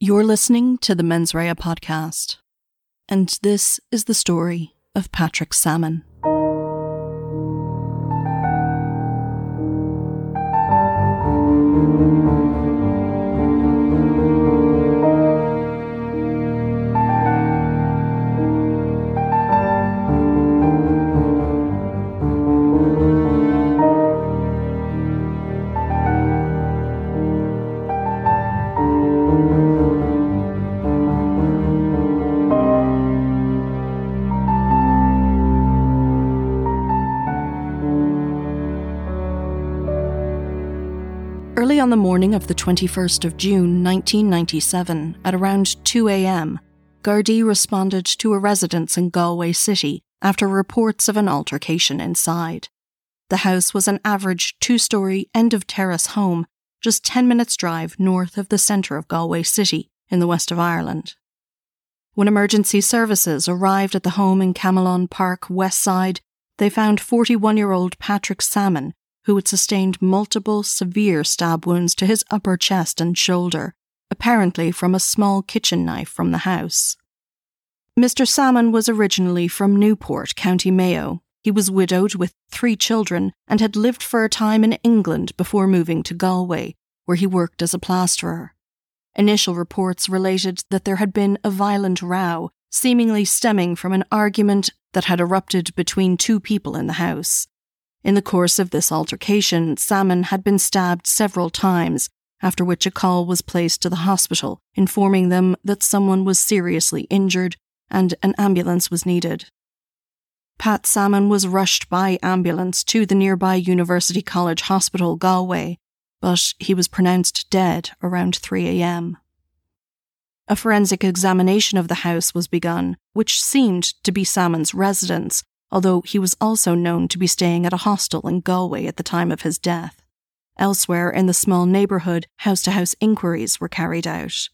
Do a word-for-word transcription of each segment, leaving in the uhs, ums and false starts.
You're listening to the Men's Rea Podcast, and this is the story of Patrick Salmon. Early on the morning of the twenty-first of June nineteen ninety-seven, at around two a.m, Gardaí responded to a residence in Galway City after reports of an altercation inside. The house was an average two-storey end-of-terrace home just ten minutes drive north of the centre of Galway City in the west of Ireland. When emergency services arrived at the home in Camelon Park, Westside, they found forty-one-year-old Patrick Salmon, who had sustained multiple severe stab wounds to his upper chest and shoulder, apparently from a small kitchen knife from the house. Mister Salmon was originally from Newport, County Mayo. He was widowed with three children and had lived for a time in England before moving to Galway, where he worked as a plasterer. Initial reports related that there had been a violent row, seemingly stemming from an argument that had erupted between two people in the house. In the course of this altercation, Salmon had been stabbed several times, after which a call was placed to the hospital, informing them that someone was seriously injured and an ambulance was needed. Pat Salmon was rushed by ambulance to the nearby University College Hospital, Galway, but he was pronounced dead around three a.m. A forensic examination of the house was begun, which seemed to be Salmon's residence, although he was also known to be staying at a hostel in Galway at the time of his death. Elsewhere in the small neighbourhood, house-to-house inquiries were carried out.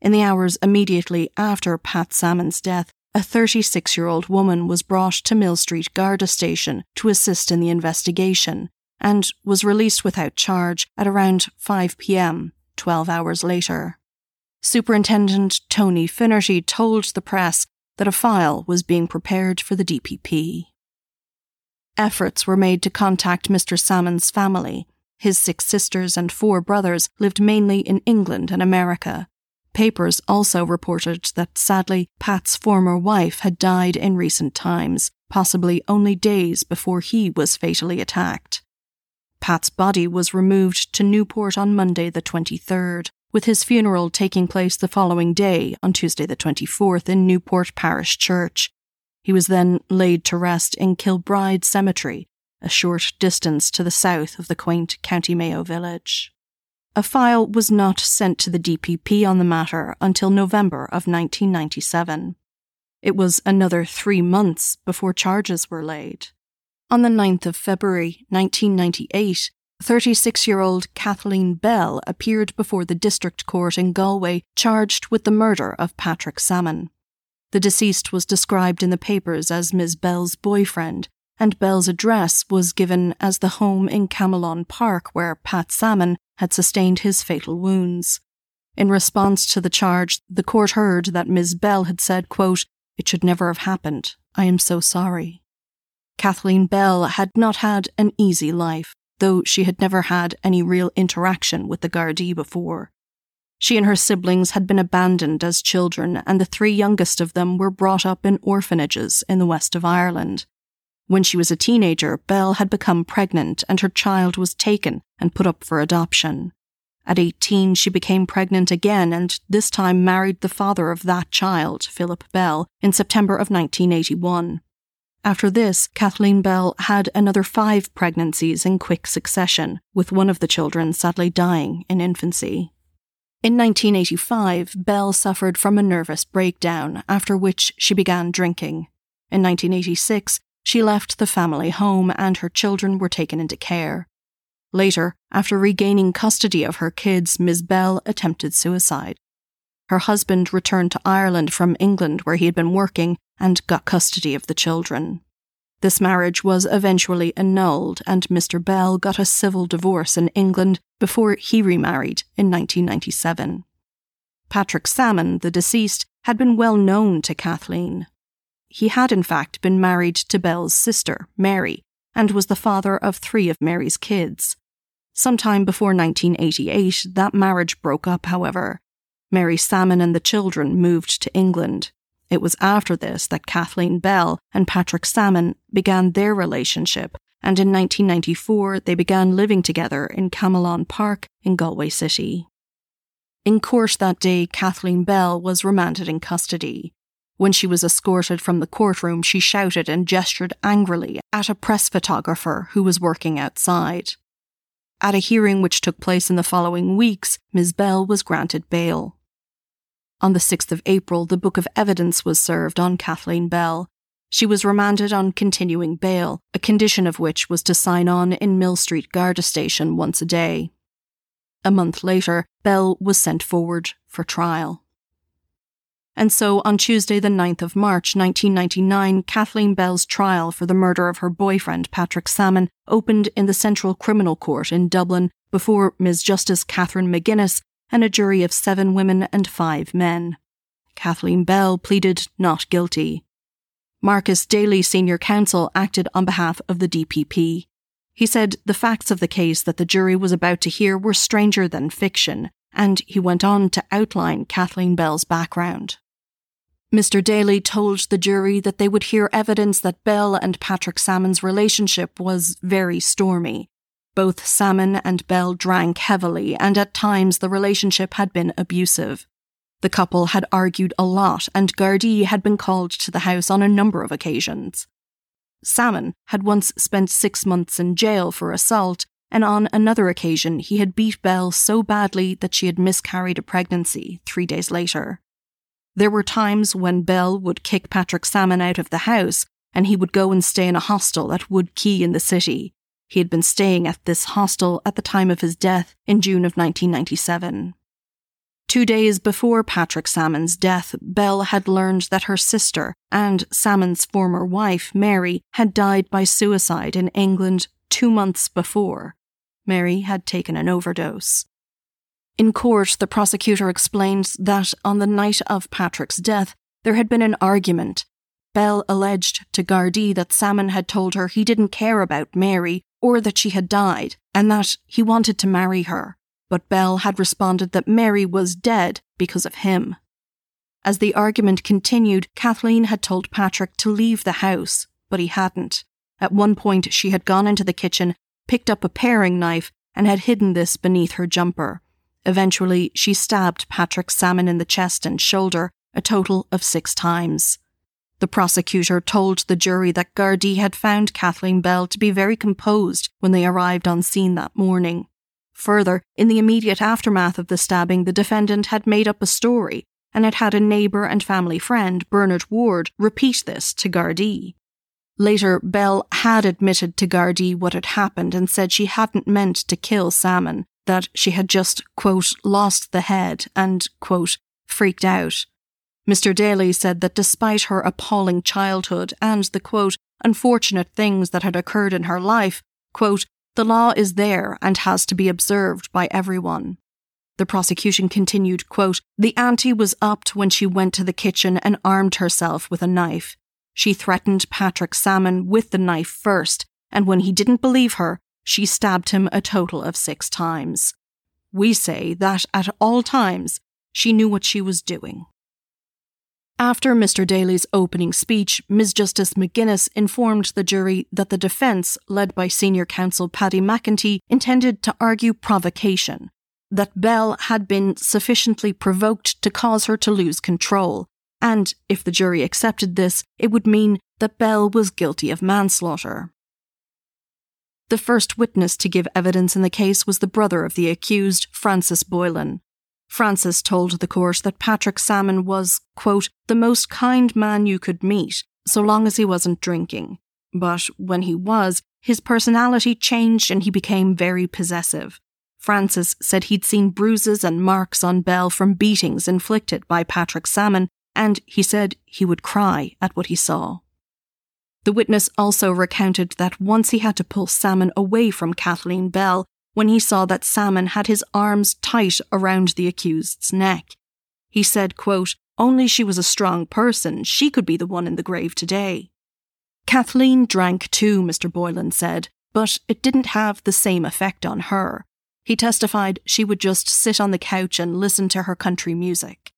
In the hours immediately after Pat Salmon's death, a thirty-six-year-old woman was brought to Mill Street Garda Station to assist in the investigation, and was released without charge at around five p.m., twelve hours later. Superintendent Tony Finnerty told the press that a file was being prepared for the D P P. Efforts were made to contact Mister Salmon's family. His six sisters and four brothers lived mainly in England and America. Papers also reported that, sadly, Pat's former wife had died in recent times, possibly only days before he was fatally attacked. Pat's body was removed to Newport on Monday the twenty-third. with his funeral taking place the following day, on Tuesday the twenty-fourth, in Newport Parish Church. He was then laid to rest in Kilbride Cemetery, a short distance to the south of the quaint County Mayo village. A file was not sent to the D P P on the matter until November of nineteen ninety-seven. It was another three months before charges were laid. On the ninth of February nineteen ninety-eight, thirty-six-year-old Kathleen Bell appeared before the district court in Galway, charged with the murder of Patrick Salmon. The deceased was described in the papers as Miz Bell's boyfriend, and Bell's address was given as the home in Camelon Park where Pat Salmon had sustained his fatal wounds. In response to the charge, the court heard that Miz Bell had said, quote, "It should never have happened. I am so sorry." Kathleen Bell had not had an easy life, though she had never had any real interaction with the Gardaí before. She and her siblings had been abandoned as children, and the three youngest of them were brought up in orphanages in the west of Ireland. When she was a teenager, Bell had become pregnant, and her child was taken and put up for adoption. At eighteen, she became pregnant again, and this time married the father of that child, Philip Bell, in September of nineteen eighty-one. After this, Kathleen Bell had another five pregnancies in quick succession, with one of the children sadly dying in infancy. In nineteen eighty-five, Bell suffered from a nervous breakdown, after which she began drinking. In nineteen eighty-six, she left the family home and her children were taken into care. Later, after regaining custody of her kids, Miz Bell attempted suicide. Her husband returned to Ireland from England, where he had been working, and got custody of the children. This marriage was eventually annulled, and Mister Bell got a civil divorce in England before he remarried in nineteen ninety-seven. Patrick Salmon, the deceased, had been well known to Kathleen. He had in fact been married to Bell's sister, Mary, and was the father of three of Mary's kids. Sometime before nineteen eighty-eight, that marriage broke up, however. Mary Salmon and the children moved to England. It was after this that Kathleen Bell and Patrick Salmon began their relationship, and in nineteen ninety-four they began living together in Camelon Park in Galway City. In court that day, Kathleen Bell was remanded in custody. When she was escorted from the courtroom, she shouted and gestured angrily at a press photographer who was working outside. At a hearing which took place in the following weeks, Miz Bell was granted bail. On the sixth of April, the book of evidence was served on Kathleen Bell. She was remanded on continuing bail, a condition of which was to sign on in Mill Street Garda Station once a day. A month later, Bell was sent forward for trial. And so, on Tuesday the ninth of March nineteen ninety-nine, Kathleen Bell's trial for the murder of her boyfriend Patrick Salmon opened in the Central Criminal Court in Dublin before Miz Justice Catherine McGuinness and a jury of seven women and five men. Kathleen Bell pleaded not guilty. Marcus Daly, senior counsel, acted on behalf of the D P P. He said the facts of the case that the jury was about to hear were stranger than fiction, and he went on to outline Kathleen Bell's background. Mister Daly told the jury that they would hear evidence that Bell and Patrick Salmon's relationship was very stormy. Both Salmon and Bell drank heavily, and at times the relationship had been abusive. The couple had argued a lot, and Gardaí had been called to the house on a number of occasions. Salmon had once spent six months in jail for assault, and on another occasion he had beat Bell so badly that she had miscarried a pregnancy three days later. There were times when Bell would kick Patrick Salmon out of the house, and he would go and stay in a hostel at Wood Key in the city. He had been staying at this hostel at the time of his death in June of nineteen ninety-seven. Two days before Patrick Salmon's death, Bell had learned that her sister and Salmon's former wife, Mary, had died by suicide in England two months before. Mary had taken an overdose. In court, the prosecutor explained that on the night of Patrick's death, there had been an argument. Bell alleged to Gardaí that Salmon had told her he didn't care about Mary or that she had died, and that he wanted to marry her. But Bell had responded that Mary was dead because of him. As the argument continued, Kathleen had told Patrick to leave the house, but he hadn't. At one point, she had gone into the kitchen, picked up a paring knife, and had hidden this beneath her jumper. Eventually, she stabbed Patrick Salmon in the chest and shoulder a total of six times. The prosecutor told the jury that Gardaí had found Kathleen Bell to be very composed when they arrived on scene that morning. Further, in the immediate aftermath of the stabbing, the defendant had made up a story and had had a neighbour and family friend, Bernard Ward, repeat this to Gardaí. Later, Bell had admitted to Gardaí what had happened and said she hadn't meant to kill Salmon, that she had just, quote, lost the head and, quote, freaked out. Mister Daly said that despite her appalling childhood and the, quote, unfortunate things that had occurred in her life, quote, the law is there and has to be observed by everyone. The prosecution continued, quote, the ante was upped when she went to the kitchen and armed herself with a knife. She threatened Patrick Salmon with the knife first, and when he didn't believe her, she stabbed him a total of six times. We say that at all times, she knew what she was doing. After Mister Daly's opening speech, Miz Justice McGuinness informed the jury that the defence, led by senior counsel Paddy McEntee, intended to argue provocation, that Bell had been sufficiently provoked to cause her to lose control, and, if the jury accepted this, it would mean that Bell was guilty of manslaughter. The first witness to give evidence in the case was the brother of the accused, Francis Boylan. Francis told the court that Patrick Salmon was, quote, the most kind man you could meet, so long as he wasn't drinking. But when he was, his personality changed and he became very possessive. Francis said he'd seen bruises and marks on Bell from beatings inflicted by Patrick Salmon, and he said he would cry at what he saw. The witness also recounted that once he had to pull Salmon away from Kathleen Bell, when he saw that Salmon had his arms tight around the accused's neck. He said, quote, "Only she was a strong person. She could be the one in the grave today." Kathleen drank too, Mister Boylan said, but it didn't have the same effect on her. He testified she would just sit on the couch and listen to her country music.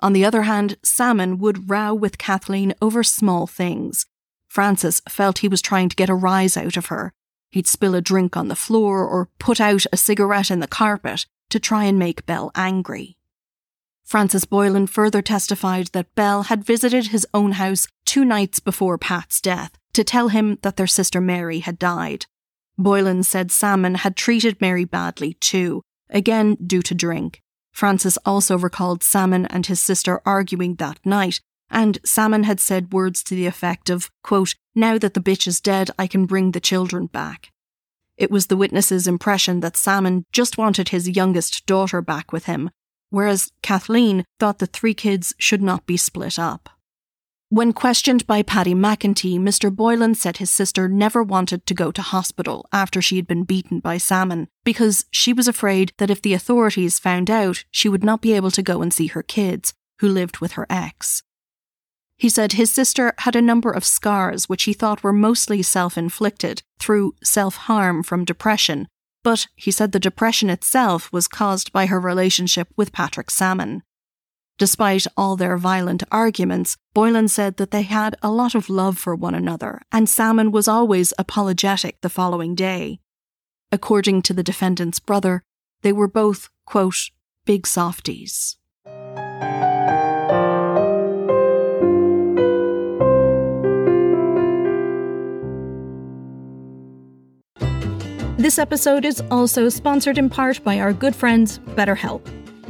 On the other hand, Salmon would row with Kathleen over small things. Francis felt he was trying to get a rise out of her. He'd spill a drink on the floor or put out a cigarette in the carpet to try and make Bell angry. Francis Boylan further testified that Bell had visited his own house two nights before Pat's death to tell him that their sister Mary had died. Boylan said Salmon had treated Mary badly too, again due to drink. Francis also recalled Salmon and his sister arguing that night, and Salmon had said words to the effect of, quote, "Now that the bitch is dead, I can bring the children back." It was the witness's impression that Salmon just wanted his youngest daughter back with him, whereas Kathleen thought the three kids should not be split up. When questioned by Paddy McEntee, Mister Boylan said his sister never wanted to go to hospital after she had been beaten by Salmon because she was afraid that if the authorities found out, she would not be able to go and see her kids, who lived with her ex. He said his sister had a number of scars which he thought were mostly self-inflicted through self-harm from depression, but he said the depression itself was caused by her relationship with Patrick Salmon. Despite all their violent arguments, Boylan said that they had a lot of love for one another, and Salmon was always apologetic the following day. According to the defendant's brother, they were both, quote, "big softies." This episode is also sponsored in part by our good friends BetterHelp.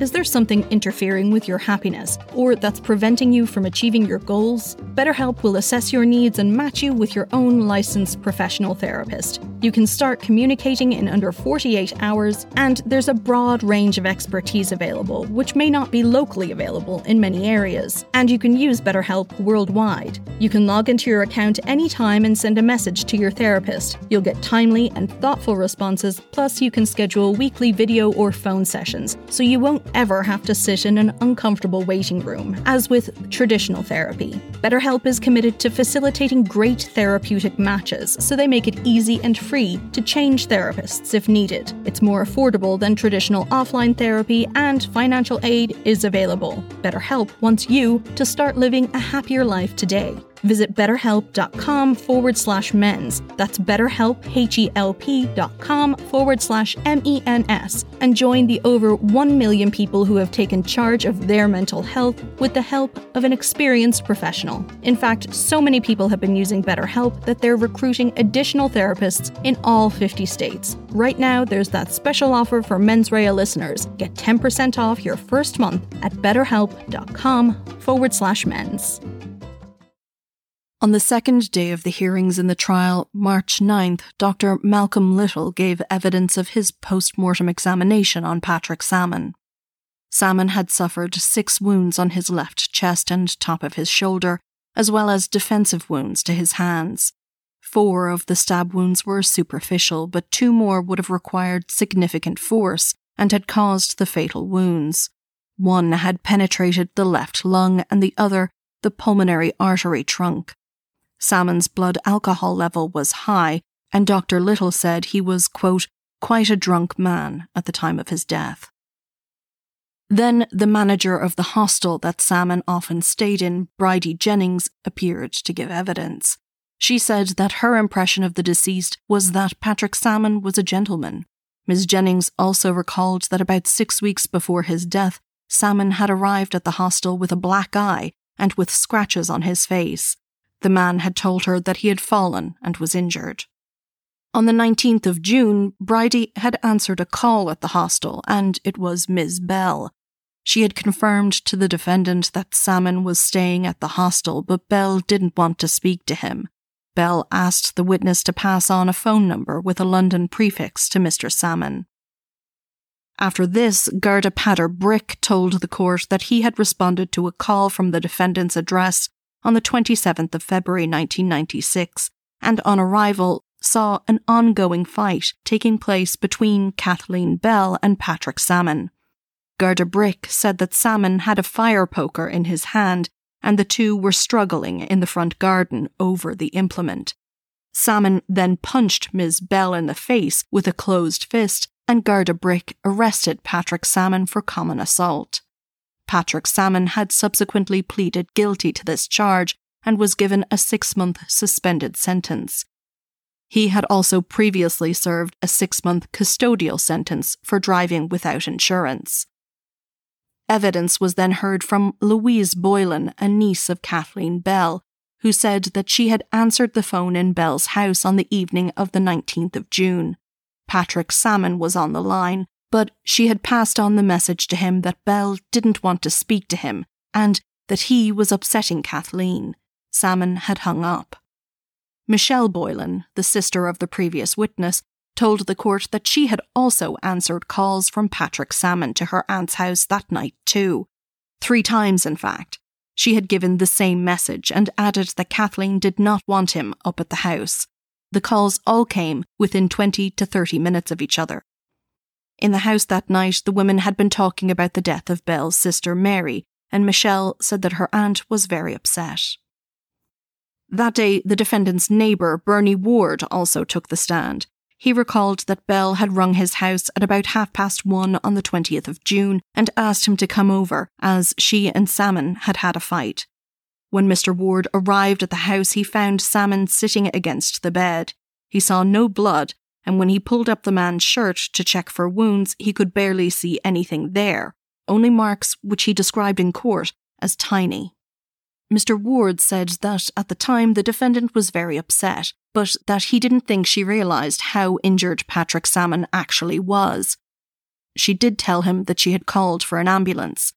Is there something interfering with your happiness or that's preventing you from achieving your goals? BetterHelp will assess your needs and match you with your own licensed professional therapist. You can start communicating in under forty-eight hours, and there's a broad range of expertise available, which may not be locally available in many areas. And you can use BetterHelp worldwide. You can log into your account anytime and send a message to your therapist. You'll get timely and thoughtful responses, plus you can schedule weekly video or phone sessions, so you won't ever have to sit in an uncomfortable waiting room, as with traditional therapy. BetterHelp is committed to facilitating great therapeutic matches, so they make it easy and free to change therapists if needed. It's more affordable than traditional offline therapy, and financial aid is available. BetterHelp wants you to start living a happier life today. Visit betterhelp.com forward slash men's. That's betterhelp, H-E-L-P dot com forward slash M-E-N-S, and join the over one million people who have taken charge of their mental health with the help of an experienced professional. In fact, so many people have been using BetterHelp that they're recruiting additional therapists in all fifty states. Right now, there's that special offer for Men's Rea listeners. Get ten percent off your first month at betterhelp.com forward slash men's. On the second day of the hearings in the trial, March ninth, Doctor Malcolm Little gave evidence of his post-mortem examination on Patrick Salmon. Salmon had suffered six wounds on his left chest and top of his shoulder, as well as defensive wounds to his hands. Four of the stab wounds were superficial, but two more would have required significant force and had caused the fatal wounds. One had penetrated the left lung and the other the pulmonary artery trunk. Salmon's blood alcohol level was high, and Doctor Little said he was, quote, "quite a drunk man" at the time of his death. Then the manager of the hostel that Salmon often stayed in, Bridie Jennings, appeared to give evidence. She said that her impression of the deceased was that Patrick Salmon was a gentleman. Miz Jennings also recalled that about six weeks before his death, Salmon had arrived at the hostel with a black eye and with scratches on his face. The man had told her that he had fallen and was injured. On the nineteenth of June, Bridie had answered a call at the hostel, and it was Miz Bell. She had confirmed to the defendant that Salmon was staying at the hostel, but Bell didn't want to speak to him. Bell asked the witness to pass on a phone number with a London prefix to Mister Salmon. After this, Garda Pader Brick told the court that he had responded to a call from the defendant's address on the twenty-seventh of February nineteen ninety-six, and on arrival saw an ongoing fight taking place between Kathleen Bell and Patrick Salmon. Garda Brick said that Salmon had a fire poker in his hand and the two were struggling in the front garden over the implement. Salmon then punched Miz Bell in the face with a closed fist, and Garda Brick arrested Patrick Salmon for common assault. Patrick Salmon had subsequently pleaded guilty to this charge and was given a six-month suspended sentence. He had also previously served a six-month custodial sentence for driving without insurance. Evidence was then heard from Louise Boylan, a niece of Kathleen Bell, who said that she had answered the phone in Bell's house on the evening of the nineteenth of June. Patrick Salmon was on the line, but she had passed on the message to him that Bell didn't want to speak to him and that he was upsetting Kathleen. Salmon had hung up. Michelle Boylan, the sister of the previous witness, told the court that she had also answered calls from Patrick Salmon to her aunt's house that night too. Three times, in fact. She had given the same message and added that Kathleen did not want him up at the house. The calls all came within twenty to thirty minutes of each other. In the house that night, the women had been talking about the death of Bell's sister Mary, and Michelle said that her aunt was very upset. That day, the defendant's neighbour, Bernard Ward, also took the stand. He recalled that Bell had rung his house at about half past one on the twentieth of June and asked him to come over, as she and Salmon had had a fight. When Mister Ward arrived at the house, he found Salmon sitting against the bed. He saw no blood, and when he pulled up the man's shirt to check for wounds, he could barely see anything there, only marks which he described in court as tiny. Mister Ward said that at the time the defendant was very upset, but that he didn't think she realised how injured Patrick Salmon actually was. She did tell him that she had called for an ambulance.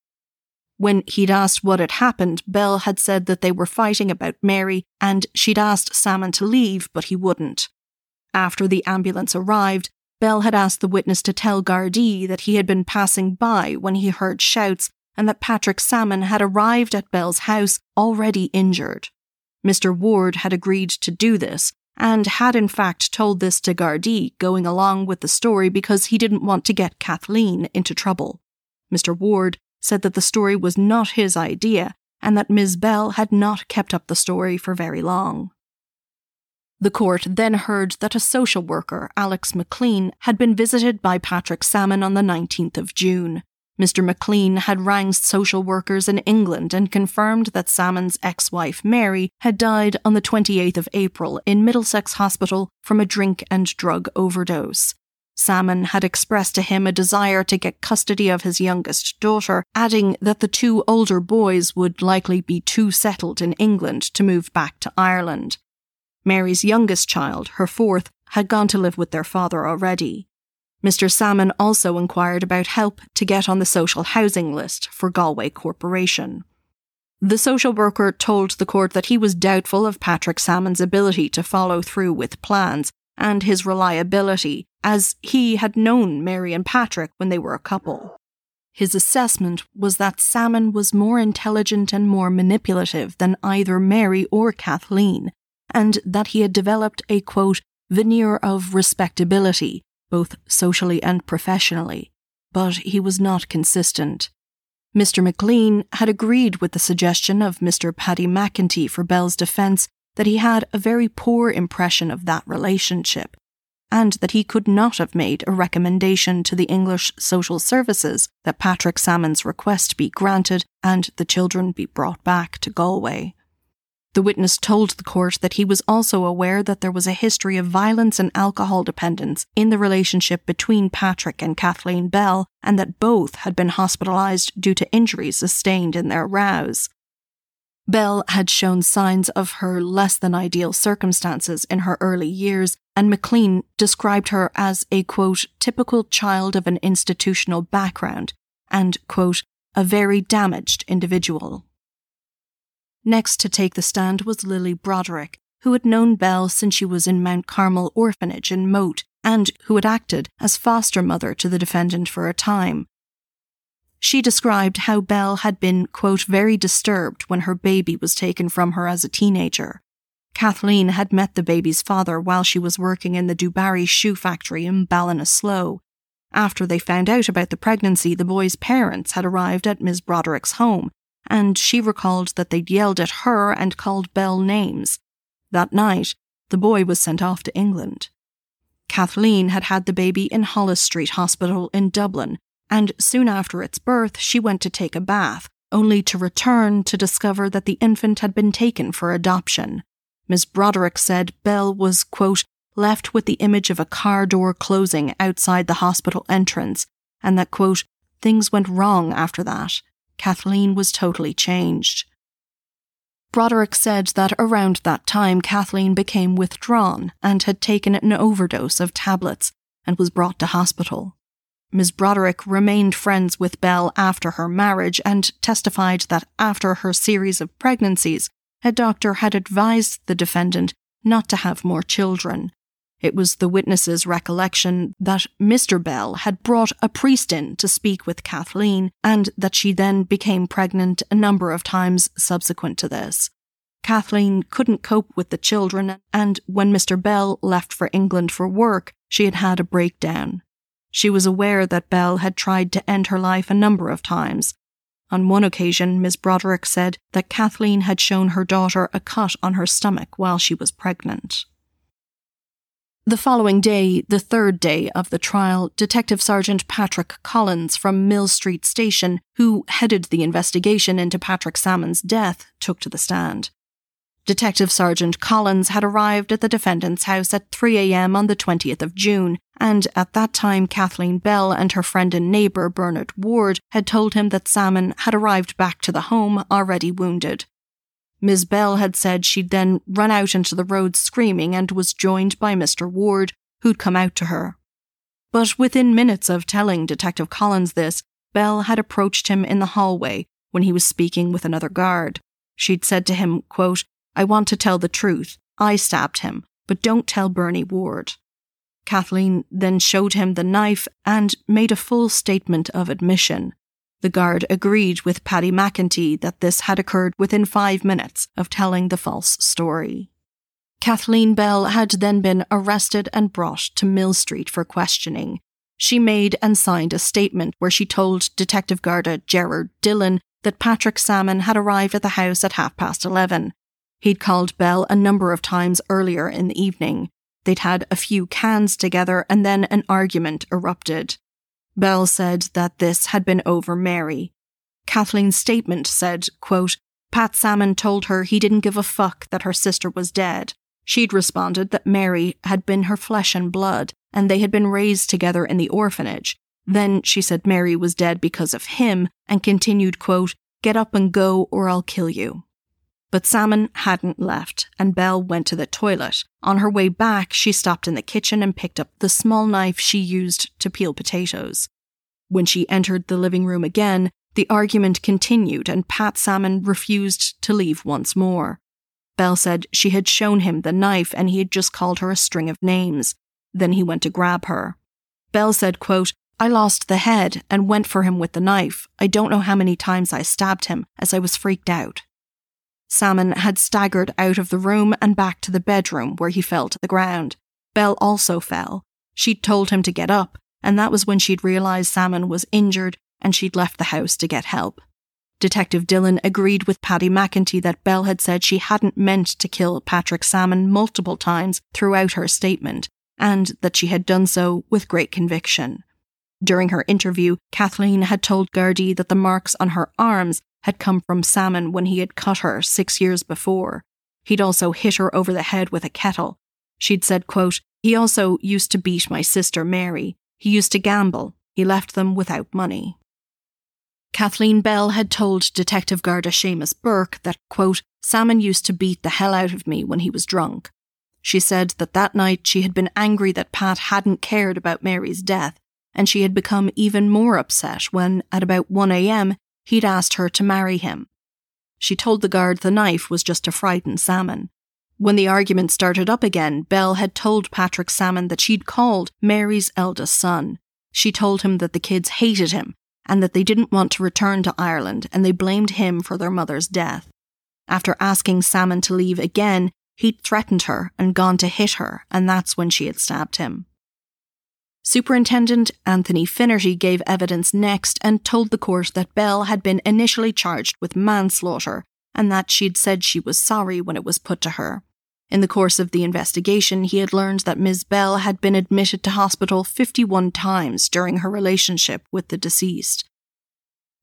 When he'd asked what had happened, Bell had said that they were fighting about Mary and she'd asked Salmon to leave, but he wouldn't. After the ambulance arrived, Bell had asked the witness to tell Gardaí that he had been passing by when he heard shouts and that Patrick Salmon had arrived at Bell's house already injured. Mister Ward had agreed to do this, and had in fact told this to Gardaí, going along with the story because he didn't want to get Kathleen into trouble. Mister Ward said that the story was not his idea, and that Miz Bell had not kept up the story for very long. The court then heard that a social worker, Alex McLean, had been visited by Patrick Salmon on the nineteenth of June. Mister McLean had rang social workers in England and confirmed that Salmon's ex-wife Mary had died on the twenty-eighth of April in Middlesex Hospital from a drink and drug overdose. Salmon had expressed to him a desire to get custody of his youngest daughter, adding that the two older boys would likely be too settled in England to move back to Ireland. Mary's youngest child, her fourth, had gone to live with their father already. Mister Salmon also inquired about help to get on the social housing list for Galway Corporation. The social worker told the court that he was doubtful of Patrick Salmon's ability to follow through with plans and his reliability, as he had known Mary and Patrick when they were a couple. His assessment was that Salmon was more intelligent and more manipulative than either Mary or Kathleen, and that he had developed a, quote, veneer of respectability, both socially and professionally, but he was not consistent. Mister McLean had agreed with the suggestion of Mister Paddy McEntee for Bell's defence that he had a very poor impression of that relationship, and that he could not have made a recommendation to the English social services that Patrick Salmon's request be granted and the children be brought back to Galway. The witness told the court that he was also aware that there was a history of violence and alcohol dependence in the relationship between Patrick and Kathleen Bell, and that both had been hospitalised due to injuries sustained in their rows. Bell had shown signs of her less than ideal circumstances in her early years, and McLean described her as a, quote, typical child of an institutional background, and, quote, a very damaged individual. Next to take the stand was Lily Broderick, who had known Bell since she was in Mount Carmel Orphanage in Moat, and who had acted as foster mother to the defendant for a time. She described how Bell had been, quote, very disturbed when her baby was taken from her as a teenager. Kathleen had met the baby's father while she was working in the Dubarry shoe factory in Ballinasloe. After they found out about the pregnancy, the boy's parents had arrived at Miz Broderick's home, and she recalled that they'd yelled at her and called Bell names. That night, the boy was sent off to England. Kathleen had had the baby in Holles Street Hospital in Dublin, and soon after its birth she went to take a bath, only to return to discover that the infant had been taken for adoption. Miz Broderick said Bell was, quote, left with the image of a car door closing outside the hospital entrance, and that, quote, things went wrong after that. Kathleen was totally changed. Broderick said that around that time Kathleen became withdrawn and had taken an overdose of tablets and was brought to hospital. Miz Broderick remained friends with Bell after her marriage and testified that after her series of pregnancies, a doctor had advised the defendant not to have more children. It was the witness's recollection that Mister Bell had brought a priest in to speak with Kathleen, and that she then became pregnant a number of times subsequent to this. Kathleen couldn't cope with the children, and when Mister Bell left for England for work, she had had a breakdown. She was aware that Bell had tried to end her life a number of times. On one occasion, Miz Broderick said that Kathleen had shown her daughter a cut on her stomach while she was pregnant. The following day, the third day of the trial, Detective Sergeant Patrick Collins from Mill Street Station, who headed the investigation into Patrick Salmon's death, took to the stand. Detective Sergeant Collins had arrived at the defendant's house at three a.m. on the twentieth of June, and at that time Kathleen Bell and her friend and neighbour Bernard Ward had told him that Salmon had arrived back to the home already wounded. Miz Bell had said she'd then run out into the road screaming and was joined by Mister Ward, who'd come out to her. But within minutes of telling Detective Collins this, Bell had approached him in the hallway when he was speaking with another guard. She'd said to him, quote, I want to tell the truth. I stabbed him, but don't tell Bernie Ward. Kathleen then showed him the knife and made a full statement of admission. The guard agreed with Paddy McEntee that this had occurred within five minutes of telling the false story. Kathleen Bell had then been arrested and brought to Mill Street for questioning. She made and signed a statement where she told Detective Garda Gerard Dillon that Patrick Salmon had arrived at the house at half past eleven. He'd called Bell a number of times earlier in the evening. They'd had a few cans together and then an argument erupted. Bell said that this had been over Mary. Kathleen's statement said, quote, Pat Salmon told her he didn't give a fuck that her sister was dead. She'd responded that Mary had been her flesh and blood, and they had been raised together in the orphanage. Then she said Mary was dead because of him, and continued, quote, get up and go or I'll kill you. But Salmon hadn't left, and Bell went to the toilet. On her way back, she stopped in the kitchen and picked up the small knife she used to peel potatoes. When she entered the living room again, the argument continued, and Pat Salmon refused to leave once more. Bell said she had shown him the knife, and he had just called her a string of names. Then he went to grab her. Bell said, quote, I lost the head and went for him with the knife. I don't know how many times I stabbed him, as I was freaked out. Salmon had staggered out of the room and back to the bedroom where he fell to the ground. Bell also fell. She'd told him to get up, and that was when she'd realised Salmon was injured and she'd left the house to get help. Detective Dillon agreed with Paddy McEntee that Bell had said she hadn't meant to kill Patrick Salmon multiple times throughout her statement, and that she had done so with great conviction. During her interview, Kathleen had told Gardaí that the marks on her arms had come from Salmon when he had cut her six years before. He'd also hit her over the head with a kettle. She'd said, quote, he also used to beat my sister Mary. He used to gamble. He left them without money. Kathleen Bell had told Detective Garda Seamus Burke that, quote, Salmon used to beat the hell out of me when he was drunk. She said that that night she had been angry that Pat hadn't cared about Mary's death, and she had become even more upset when, at about one a.m., he'd asked her to marry him. She told the guard the knife was just to frighten Salmon. When the argument started up again, Bell had told Patrick Salmon that she'd called Mary's eldest son. She told him that the kids hated him, and that they didn't want to return to Ireland, and they blamed him for their mother's death. After asking Salmon to leave again, he'd threatened her and gone to hit her, and that's when she had stabbed him. Superintendent Anthony Finnerty gave evidence next and told the court that Bell had been initially charged with manslaughter and that she'd said she was sorry when it was put to her. In the course of the investigation, he had learned that Miz Bell had been admitted to hospital fifty-one times during her relationship with the deceased.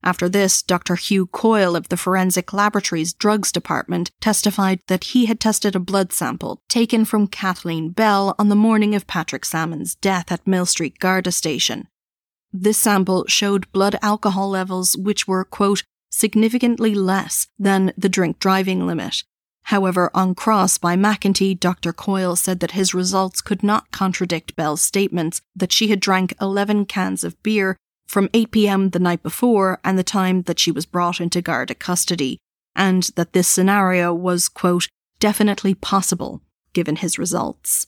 After this, Doctor Hugh Coyle of the Forensic Laboratory's Drugs Department testified that he had tested a blood sample taken from Kathleen Bell on the morning of Patrick Salmon's death at Mill Street Garda Station. This sample showed blood alcohol levels which were, quote, significantly less than the drink-driving limit. However, on cross by McEntee, Doctor Coyle said that his results could not contradict Bell's statements that she had drank eleven cans of beer from eight p.m. the night before and the time that she was brought into Garda custody, and that this scenario was, quote, definitely possible, given his results.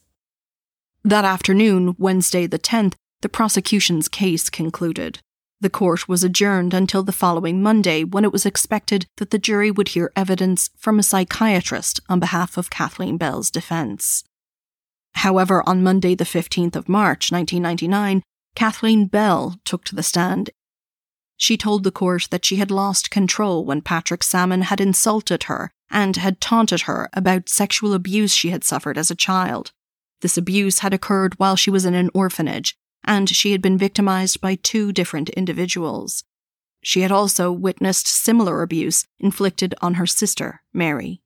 That afternoon, Wednesday the tenth, the prosecution's case concluded. The court was adjourned until the following Monday, when it was expected that the jury would hear evidence from a psychiatrist on behalf of Kathleen Bell's defence. However, on Monday the fifteenth of March nineteen ninety-nine, Kathleen Bell took to the stand. She told the court that she had lost control when Patrick Salmon had insulted her and had taunted her about sexual abuse she had suffered as a child. This abuse had occurred while she was in an orphanage, and she had been victimized by two different individuals. She had also witnessed similar abuse inflicted on her sister, Mary.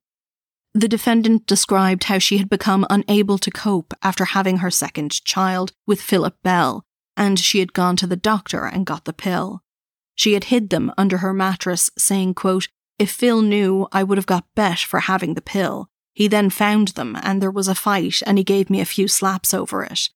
The defendant described how she had become unable to cope after having her second child with Philip Bell, and she had gone to the doctor and got the pill. She had hid them under her mattress, saying, quote, if Phil knew, I would have got bet for having the pill. He then found them, and there was a fight, and he gave me a few slaps over it.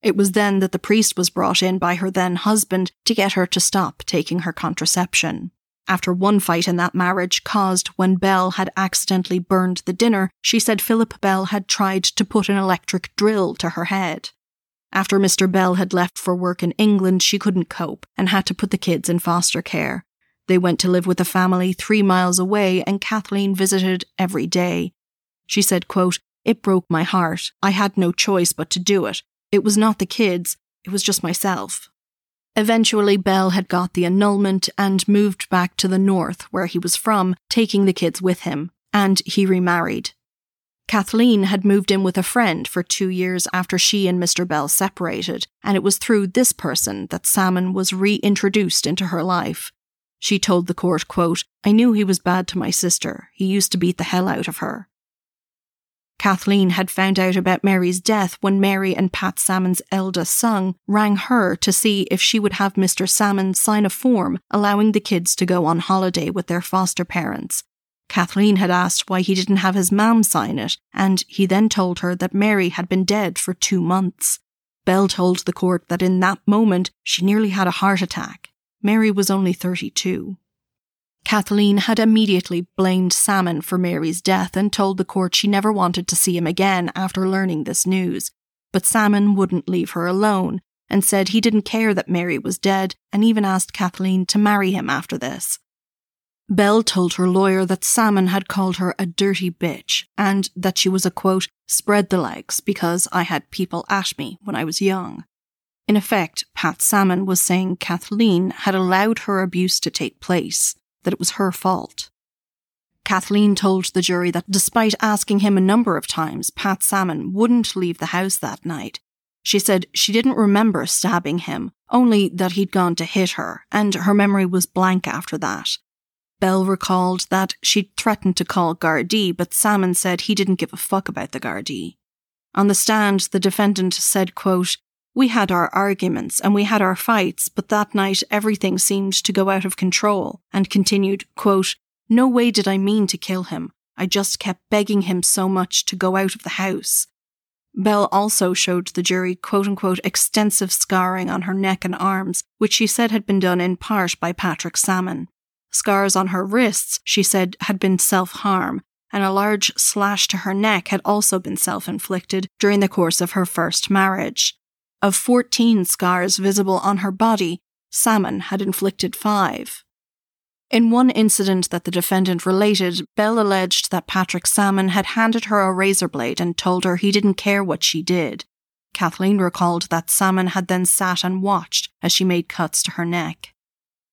It was then that the priest was brought in by her then-husband to get her to stop taking her contraception. After one fight in that marriage caused when Bell had accidentally burned the dinner, she said Philip Bell had tried to put an electric drill to her head. After Mister Bell had left for work in England, she couldn't cope and had to put the kids in foster care. They went to live with a family three miles away, and Kathleen visited every day. She said, quote, it broke my heart. I had no choice but to do it. It was not the kids, it was just myself. Eventually, Bell had got the annulment and moved back to the north where he was from, taking the kids with him, and he remarried. Kathleen had moved in with a friend for two years after she and Mister Bell separated, and it was through this person that Salmon was reintroduced into her life. She told the court, quote, I knew he was bad to my sister. He used to beat the hell out of her. Kathleen had found out about Mary's death when Mary and Pat Salmon's eldest son rang her to see if she would have Mister Salmon sign a form allowing the kids to go on holiday with their foster parents. Kathleen had asked why he didn't have his mum sign it, and he then told her that Mary had been dead for two months. Bell told the court that in that moment she nearly had a heart attack. Mary was only thirty-two. Kathleen had immediately blamed Salmon for Mary's death and told the court she never wanted to see him again after learning this news. But Salmon wouldn't leave her alone and said he didn't care that Mary was dead and even asked Kathleen to marry him after this. Bell told her lawyer that Salmon had called her a dirty bitch and that she was a, quote, spread the legs because I had people at me when I was young. In effect, Pat Salmon was saying Kathleen had allowed her abuse to take place, that it was her fault. Kathleen told the jury that despite asking him a number of times, Pat Salmon wouldn't leave the house that night. She said she didn't remember stabbing him, only that he'd gone to hit her, and her memory was blank after that. Bell recalled that she'd threatened to call Gardaí, but Salmon said he didn't give a fuck about the Gardaí. On the stand, the defendant said, quote, we had our arguments and we had our fights, but that night everything seemed to go out of control, and continued, quote, no way did I mean to kill him. I just kept begging him so much to go out of the house. Bell also showed the jury, quote unquote, extensive scarring on her neck and arms, which she said had been done in part by Patrick Salmon. Scars on her wrists, she said, had been self-harm, and a large slash to her neck had also been self-inflicted during the course of her first marriage. Of fourteen scars visible on her body, Salmon had inflicted five. In one incident that the defendant related, Bell alleged that Patrick Salmon had handed her a razor blade and told her he didn't care what she did. Kathleen recalled that Salmon had then sat and watched as she made cuts to her neck.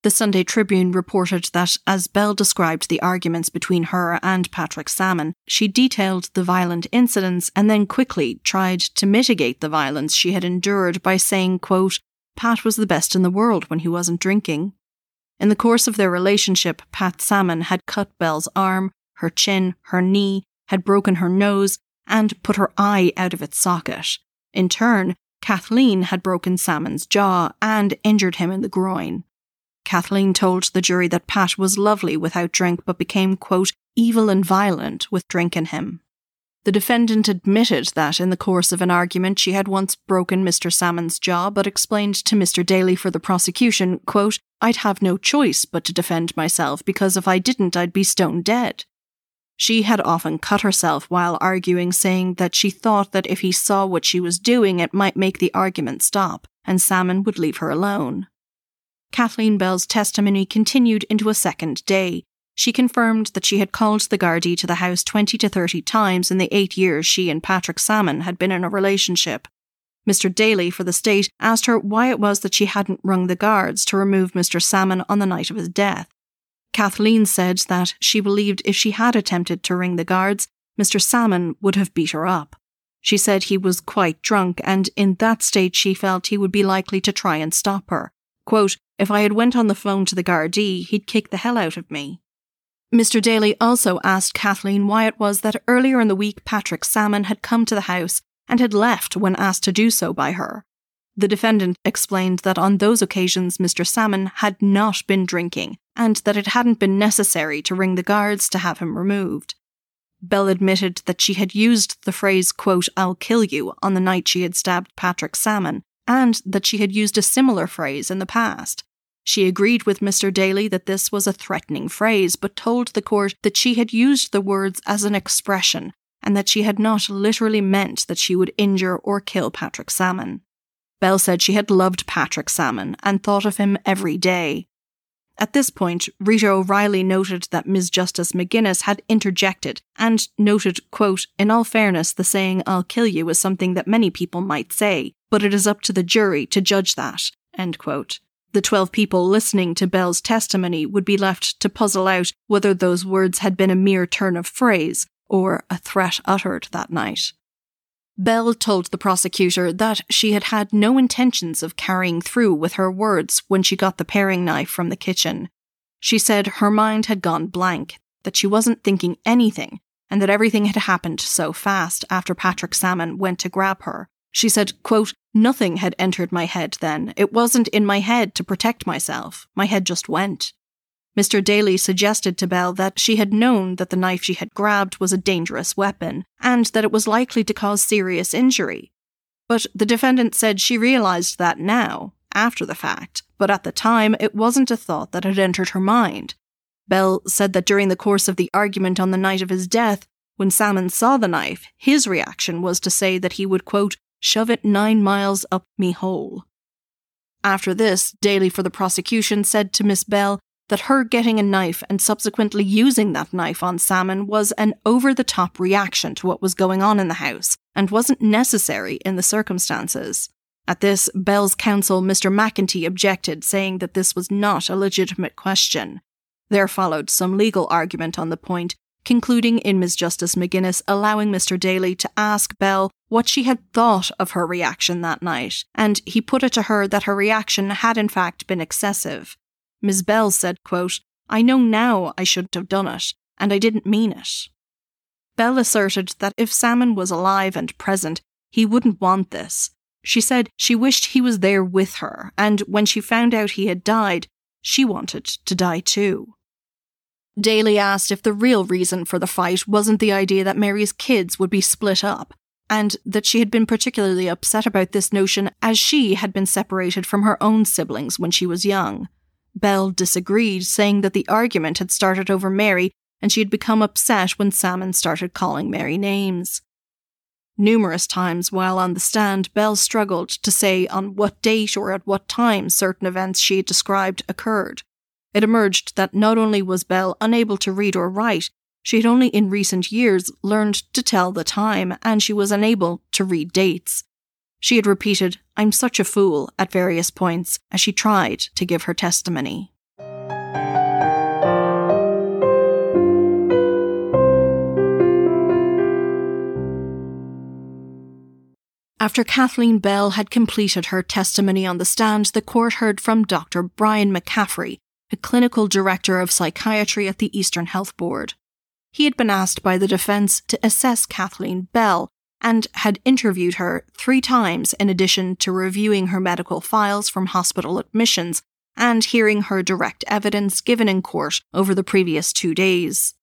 The Sunday Tribune reported that as Bell described the arguments between her and Patrick Salmon, she detailed the violent incidents and then quickly tried to mitigate the violence she had endured by saying, quote, "Pat was the best in the world when he wasn't drinking." In the course of their relationship, Pat Salmon had cut Bell's arm, her chin, her knee, had broken her nose, and put her eye out of its socket. In turn, Kathleen had broken Salmon's jaw and injured him in the groin. Kathleen told the jury that Pat was lovely without drink but became, quote, "evil and violent with drink in him." The defendant admitted that in the course of an argument she had once broken Mister Salmon's jaw but explained to Mister Daly for the prosecution, quote, "I'd have no choice but to defend myself because if I didn't I'd be stone dead." She had often cut herself while arguing, saying that she thought that if he saw what she was doing it might make the argument stop and Salmon would leave her alone. Kathleen Bell's testimony continued into a second day. She confirmed that she had called the Gardaí to the house twenty to thirty times in the eight years she and Patrick Salmon had been in a relationship. Mister Daly, for the state, asked her why it was that she hadn't rung the guards to remove Mister Salmon on the night of his death. Kathleen said that she believed if she had attempted to ring the guards, Mister Salmon would have beat her up. She said he was quite drunk, and in that state she felt he would be likely to try and stop her. Quote, "If I had went on the phone to the Gardaí, he'd kick the hell out of me." Mister Daly also asked Kathleen why it was that earlier in the week Patrick Salmon had come to the house and had left when asked to do so by her. The defendant explained that on those occasions Mister Salmon had not been drinking and that it hadn't been necessary to ring the guards to have him removed. Bell admitted that she had used the phrase, quote, "I'll kill you" on the night she had stabbed Patrick Salmon, and that she had used a similar phrase in the past. She agreed with Mister Daly that this was a threatening phrase, but told the court that she had used the words as an expression, and that she had not literally meant that she would injure or kill Patrick Salmon. Bell said she had loved Patrick Salmon and thought of him every day. At this point, Rita O'Reilly noted that Miz Justice McGuinness had interjected and noted, quote, "In all fairness, the saying 'I'll kill you' is something that many people might say, but it is up to the jury to judge that," end quote. The twelve people listening to Bell's testimony would be left to puzzle out whether those words had been a mere turn of phrase or a threat uttered that night. Bell told the prosecutor that she had had no intentions of carrying through with her words when she got the paring knife from the kitchen. She said her mind had gone blank, that she wasn't thinking anything, and that everything had happened so fast after Patrick Salmon went to grab her. She said, quote, "Nothing had entered my head then. It wasn't in my head to protect myself. My head just went." Mister Daly suggested to Bell that she had known that the knife she had grabbed was a dangerous weapon and that it was likely to cause serious injury. But the defendant said she realized that now, after the fact, but at the time it wasn't a thought that had entered her mind. Bell said that during the course of the argument on the night of his death, when Salmon saw the knife, his reaction was to say that he would, quote, "Shove it nine miles up me hole." After this, Daly for the prosecution said to Miss Bell that her getting a knife and subsequently using that knife on Salmon was an over-the-top reaction to what was going on in the house and wasn't necessary in the circumstances. At this, Bell's counsel, Mister McEntee, objected, saying that this was not a legitimate question. There followed some legal argument on the point, concluding in Miz Justice McGuinness allowing Mister Daly to ask Bell what she had thought of her reaction that night, and he put it to her that her reaction had in fact been excessive. Miz Bell said, quote, "I know now I shouldn't have done it, and I didn't mean it." Bell asserted that if Salmon was alive and present, he wouldn't want this. She said she wished he was there with her, and when she found out he had died, she wanted to die too. Daly asked if the real reason for the fight wasn't the idea that Mary's kids would be split up, and that she had been particularly upset about this notion as she had been separated from her own siblings when she was young. Bell disagreed, saying that the argument had started over Mary and she had become upset when Salmon started calling Mary names. Numerous times while on the stand, Bell struggled to say on what date or at what time certain events she had described occurred. It emerged that not only was Bell unable to read or write, she had only in recent years learned to tell the time, and she was unable to read dates. She had repeated, "I'm such a fool," at various points as she tried to give her testimony. After Kathleen Bell had completed her testimony on the stand, the court heard from Doctor Brian McCaffrey, a clinical director of psychiatry at the Eastern Health Board. He had been asked by the defence to assess Kathleen Bell and had interviewed her three times in addition to reviewing her medical files from hospital admissions and hearing her direct evidence given in court over the previous two days.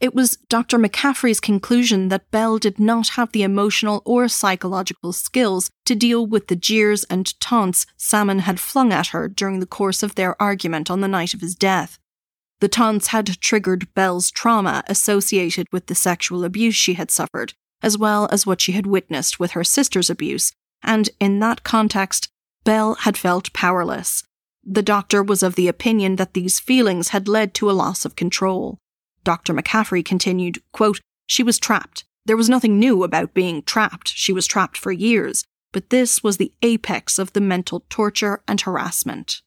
It was Doctor McCaffrey's conclusion that Bell did not have the emotional or psychological skills to deal with the jeers and taunts Salmon had flung at her during the course of their argument on the night of his death. The taunts had triggered Bell's trauma associated with the sexual abuse she had suffered, as well as what she had witnessed with her sister's abuse, and in that context, Bell had felt powerless. The doctor was of the opinion that these feelings had led to a loss of control. Doctor McCaffrey continued, quote, "She was trapped. There was nothing new about being trapped. She was trapped for years, but this was the apex of the mental torture and harassment."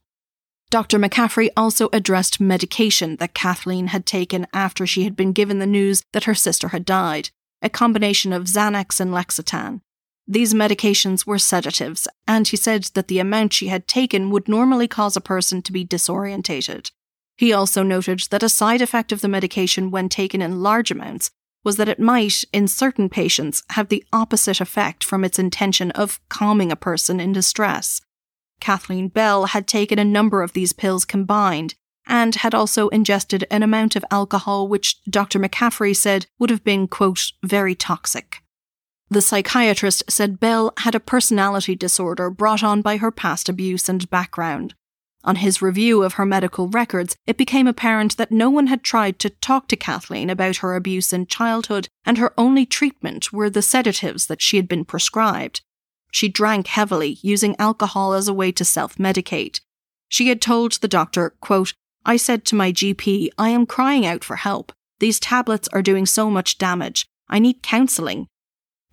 Doctor McCaffrey also addressed medication that Kathleen had taken after she had been given the news that her sister had died, a combination of Xanax and Lexatan. These medications were sedatives, and he said that the amount she had taken would normally cause a person to be disorientated. He also noted that a side effect of the medication when taken in large amounts was that it might, in certain patients, have the opposite effect from its intention of calming a person in distress. Kathleen Bell had taken a number of these pills combined and had also ingested an amount of alcohol which Doctor McCaffrey said would have been, quote, "very toxic." The psychiatrist said Bell had a personality disorder brought on by her past abuse and background. On his review of her medical records, it became apparent that no one had tried to talk to Kathleen about her abuse in childhood, and her only treatment were the sedatives that she had been prescribed. She drank heavily, using alcohol as a way to self-medicate. She had told the doctor, quote, "I said to my G P, I am crying out for help. These tablets are doing so much damage. I need counselling.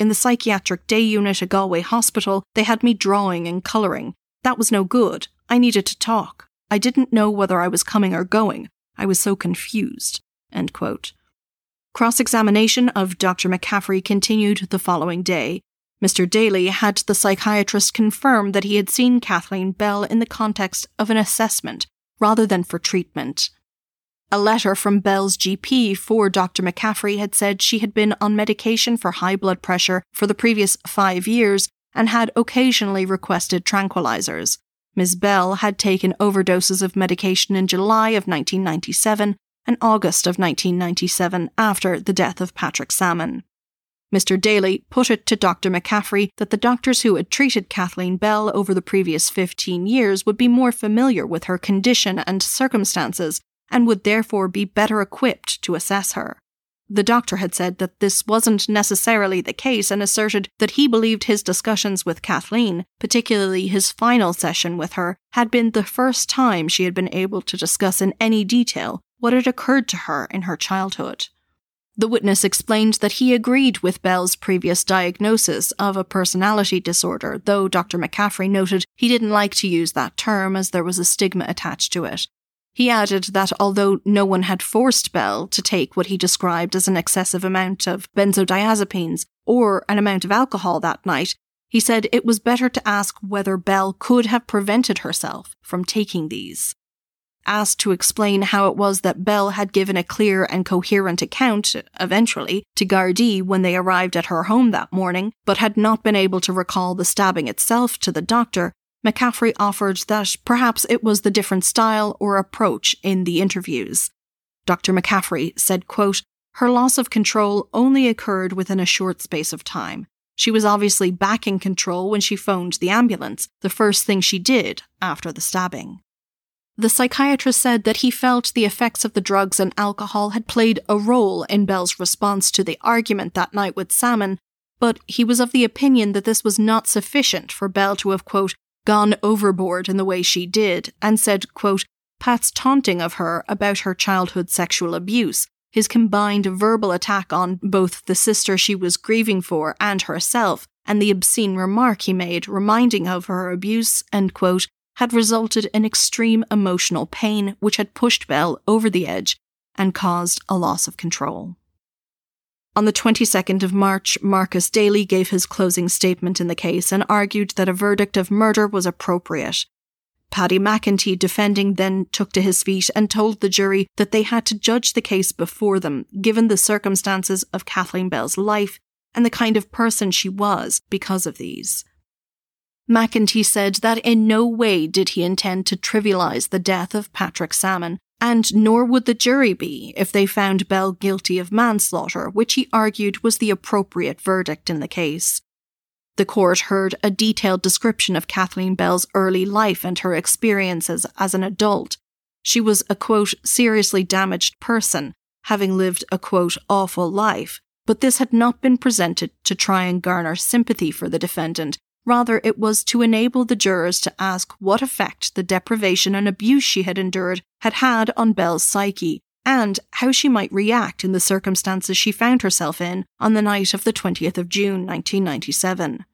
In the psychiatric day unit at Galway Hospital, they had me drawing and colouring. That was no good. I needed to talk. I didn't know whether I was coming or going. I was so confused." End quote. Cross-examination of Doctor McCaffrey continued the following day. Mister Daly had the psychiatrist confirm that he had seen Kathleen Bell in the context of an assessment rather than for treatment. A letter from Bell's G P for Doctor McCaffrey had said she had been on medication for high blood pressure for the previous five years and had occasionally requested tranquilizers. Miz Bell had taken overdoses of medication in July of nineteen ninety-seven and August of nineteen ninety-seven after the death of Patrick Salmon. Mister Daly put it to Doctor McCaffrey that the doctors who had treated Kathleen Bell over the previous fifteen years would be more familiar with her condition and circumstances and would therefore be better equipped to assess her. The doctor had said that this wasn't necessarily the case and asserted that he believed his discussions with Kathleen, particularly his final session with her, had been the first time she had been able to discuss in any detail what had occurred to her in her childhood. The witness explained that he agreed with Bell's previous diagnosis of a personality disorder, though Doctor McCaffrey noted he didn't like to use that term as there was a stigma attached to it. He added that although no one had forced Bell to take what he described as an excessive amount of benzodiazepines or an amount of alcohol that night, he said it was better to ask whether Bell could have prevented herself from taking these. Asked to explain how it was that Bell had given a clear and coherent account, eventually, to Gardaí when they arrived at her home that morning, but had not been able to recall the stabbing itself to the doctor, McCaffrey offered that perhaps it was the different style or approach in the interviews. Doctor McCaffrey said, quote, "Her loss of control only occurred within a short space of time. She was obviously back in control when she phoned the ambulance, the first thing she did after the stabbing." The psychiatrist said that he felt the effects of the drugs and alcohol had played a role in Bell's response to the argument that night with Salmon, but he was of the opinion that this was not sufficient for Bell to have, quote, gone overboard in the way she did, and said, quote, "Pat's taunting of her about her childhood sexual abuse, his combined verbal attack on both the sister she was grieving for and herself, and the obscene remark he made reminding her of her abuse, end quote, had resulted in extreme emotional pain which had pushed Bell over the edge and caused a loss of control. On the twenty-second of March, Marcus Daly gave his closing statement in the case and argued that a verdict of murder was appropriate. Paddy McEntee, defending, then took to his feet and told the jury that they had to judge the case before them, given the circumstances of Kathleen Bell's life and the kind of person she was because of these. McEntee said that in no way did he intend to trivialise the death of Patrick Salmon, and nor would the jury be if they found Bell guilty of manslaughter, which he argued was the appropriate verdict in the case. The court heard a detailed description of Kathleen Bell's early life and her experiences as an adult. She was a, quote, seriously damaged person, having lived a, quote, awful life, but this had not been presented to try and garner sympathy for the defendant. Rather, it was to enable the jurors to ask what effect the deprivation and abuse she had endured had had on Bell's psyche, and how she might react in the circumstances she found herself in on the night of the twentieth of June nineteen ninety-seven.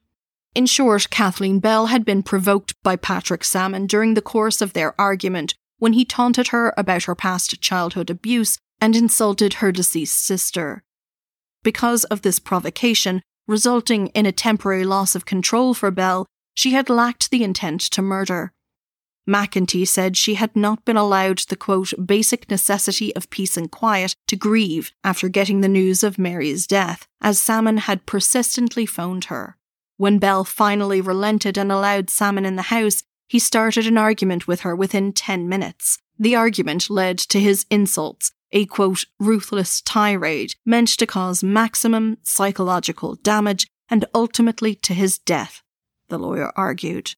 In short, Kathleen Bell had been provoked by Patrick Salmon during the course of their argument when he taunted her about her past childhood abuse and insulted her deceased sister. Because of this provocation, resulting in a temporary loss of control for Bell, she had lacked the intent to murder. McEntee said she had not been allowed the, quote, basic necessity of peace and quiet to grieve after getting the news of Mary's death, as Salmon had persistently phoned her. When Bell finally relented and allowed Salmon in the house, he started an argument with her within ten minutes. The argument led to his insults, a, quote, ruthless tirade meant to cause maximum psychological damage and ultimately to his death, the lawyer argued.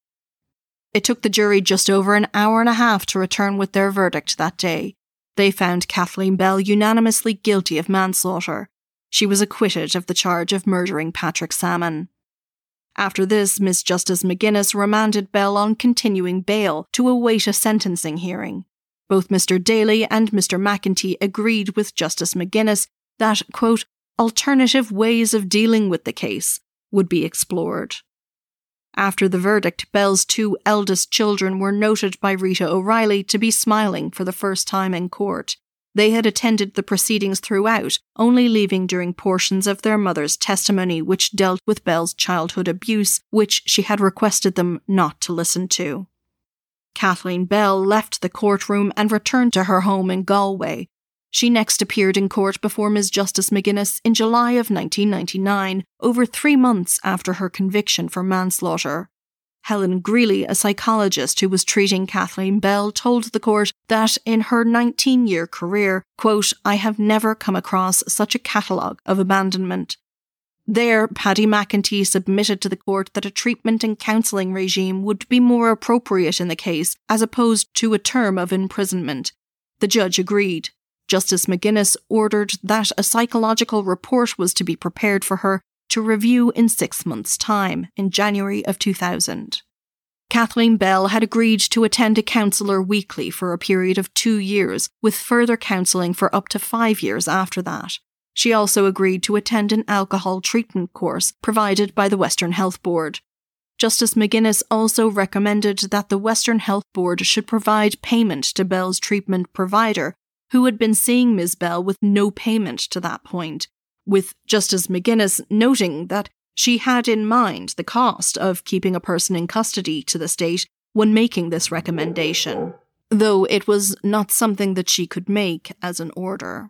It took the jury just over an hour and a half to return with their verdict that day. They found Kathleen Bell unanimously guilty of manslaughter. She was acquitted of the charge of murdering Patrick Salmon. After this, Miss Justice McGuinness remanded Bell on continuing bail to await a sentencing hearing. Both Mister Daly and Mister McEntee agreed with Justice McGuinness that, quote, alternative ways of dealing with the case would be explored. After the verdict, Bell's two eldest children were noted by Rita O'Reilly to be smiling for the first time in court. They had attended the proceedings throughout, only leaving during portions of their mother's testimony which dealt with Bell's childhood abuse, which she had requested them not to listen to. Kathleen Bell left the courtroom and returned to her home in Galway. She next appeared in court before Miz Justice McGuinness in July of nineteen ninety-nine, over three months after her conviction for manslaughter. Helen Greeley, a psychologist who was treating Kathleen Bell, told the court that in her nineteen-year career, quote, I have never come across such a catalogue of abandonment. There, Paddy McEntee submitted to the court that a treatment and counselling regime would be more appropriate in the case, as opposed to a term of imprisonment. The judge agreed. Justice McGuinness ordered that a psychological report was to be prepared for her to review in six months' time, in January of two thousand. Kathleen Bell had agreed to attend a counsellor weekly for a period of two years, with further counselling for up to five years after that. She also agreed to attend an alcohol treatment course provided by the Western Health Board. Justice McGuinness also recommended that the Western Health Board should provide payment to Bell's treatment provider, who had been seeing Miz Bell with no payment to that point, with Justice McGuinness noting that she had in mind the cost of keeping a person in custody to the state when making this recommendation, though it was not something that she could make as an order.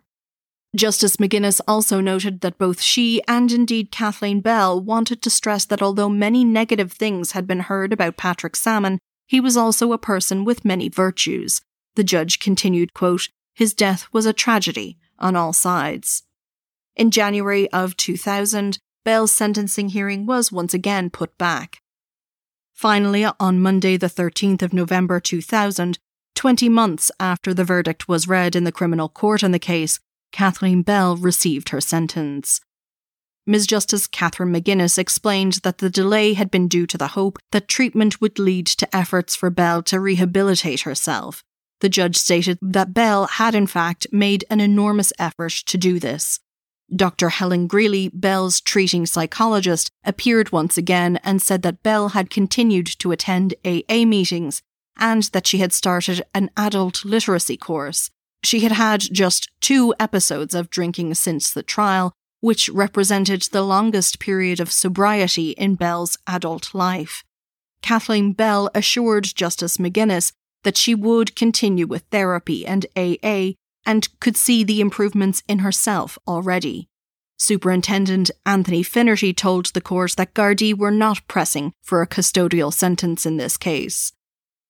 Justice McGuinness also noted that both she and indeed Kathleen Bell wanted to stress that although many negative things had been heard about Patrick Salmon, he was also a person with many virtues. The judge continued, quote, his death was a tragedy on all sides. In January of two thousand, Bell's sentencing hearing was once again put back. Finally, on Monday the thirteenth of November two thousand, twenty months after the verdict was read in the criminal court on the case, Kathleen Bell received her sentence. Miz Justice Catherine McGuinness explained that the delay had been due to the hope that treatment would lead to efforts for Bell to rehabilitate herself. The judge stated that Bell had in fact made an enormous effort to do this. Doctor Helen Greeley, Bell's treating psychologist, appeared once again and said that Bell had continued to attend A A meetings and that she had started an adult literacy course. She had had just two episodes of drinking since the trial, which represented the longest period of sobriety in Bell's adult life. Kathleen Bell assured Justice McGuinness that she would continue with therapy and A A and could see the improvements in herself already. Superintendent Anthony Finnerty told the court that Gardaí were not pressing for a custodial sentence in this case.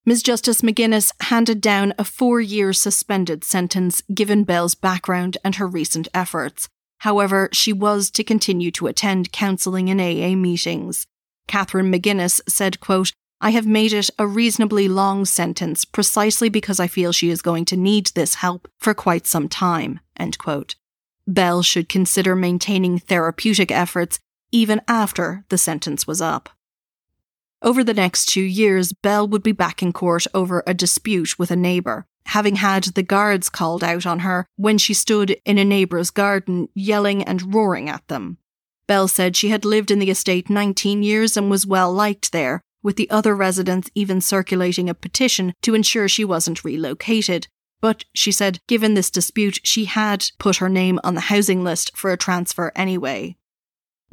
Miz Justice McGuinness handed down a four-year suspended sentence given Bell's background and her recent efforts. However, she was to continue to attend counselling and A A meetings. Catherine McGuinness said, quote, "I have made it a reasonably long sentence precisely because I feel she is going to need this help for quite some time," end quote. Bell should consider maintaining therapeutic efforts even after the sentence was up. Over the next two years, Bell would be back in court over a dispute with a neighbour, having had the guards called out on her when she stood in a neighbour's garden yelling and roaring at them. Bell said she had lived in the estate nineteen years and was well liked there, with the other residents even circulating a petition to ensure she wasn't relocated. But, she said, given this dispute, she had put her name on the housing list for a transfer anyway.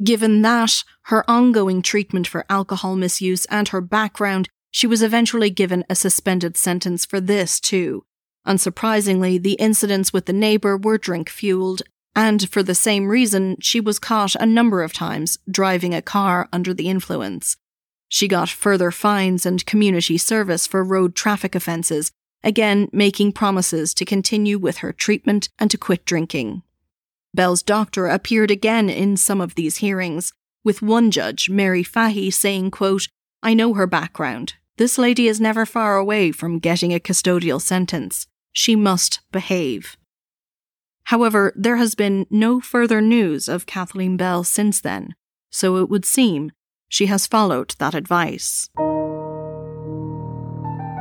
Given that, her ongoing treatment for alcohol misuse and her background, she was eventually given a suspended sentence for this too. Unsurprisingly, the incidents with the neighbour were drink-fuelled, and for the same reason, she was caught a number of times driving a car under the influence. She got further fines and community service for road traffic offences, again making promises to continue with her treatment and to quit drinking. Bell's doctor appeared again in some of these hearings, with one judge, Mary Fahey, saying, quote, "I know her background. This lady is never far away from getting a custodial sentence. She must behave." However, there has been no further news of Kathleen Bell since then, so it would seem she has followed that advice.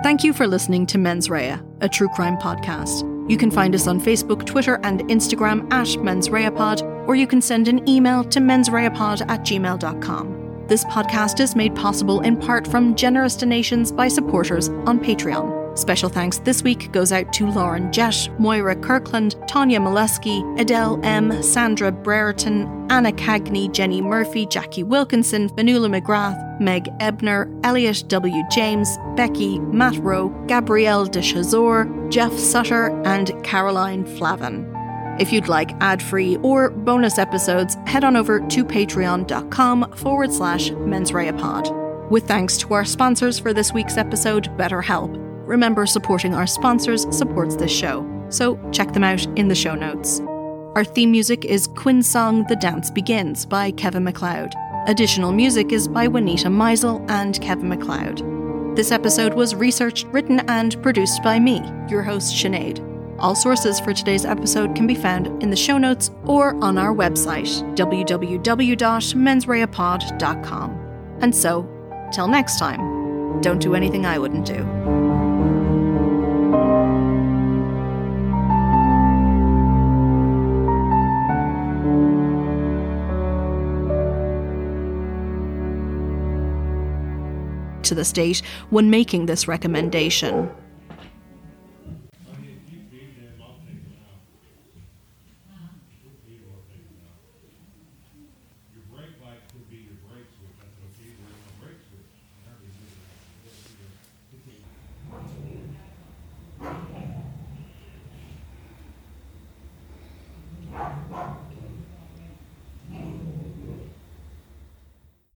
Thank you for listening to Men's Rea, a true crime podcast. You can find us on Facebook, Twitter and Instagram at Men's Rea Pod, or you can send an email to mensreapod at gmail dot com. This podcast is made possible in part from generous donations by supporters on Patreon. Special thanks this week goes out to Lauren Jett, Moira Kirkland, Tanya Molesky, Adele M, Sandra Brereton, Anna Cagney, Jenny Murphy, Jackie Wilkinson, Vanula McGrath, Meg Ebner, Elliot W. James, Becky, Matt Rowe, Gabrielle de Chazor, Jeff Sutter, and Caroline Flavin. If you'd like ad-free or bonus episodes, head on over to patreon.com forward slash Men's Rea Pod. With thanks to our sponsors for this week's episode, BetterHelp. Remember, supporting our sponsors supports this show, so check them out in the show notes. Our theme music is Quinn's song The Dance Begins by Kevin MacLeod. Additional music is by Juanita Meisel and Kevin MacLeod. This episode was researched, written and produced by me, your host Sinead. All sources for today's episode can be found in the show notes or on our website, w w w dot mensreapod dot com. And so, till next time, don't do anything I wouldn't do. To the state when making this recommendation.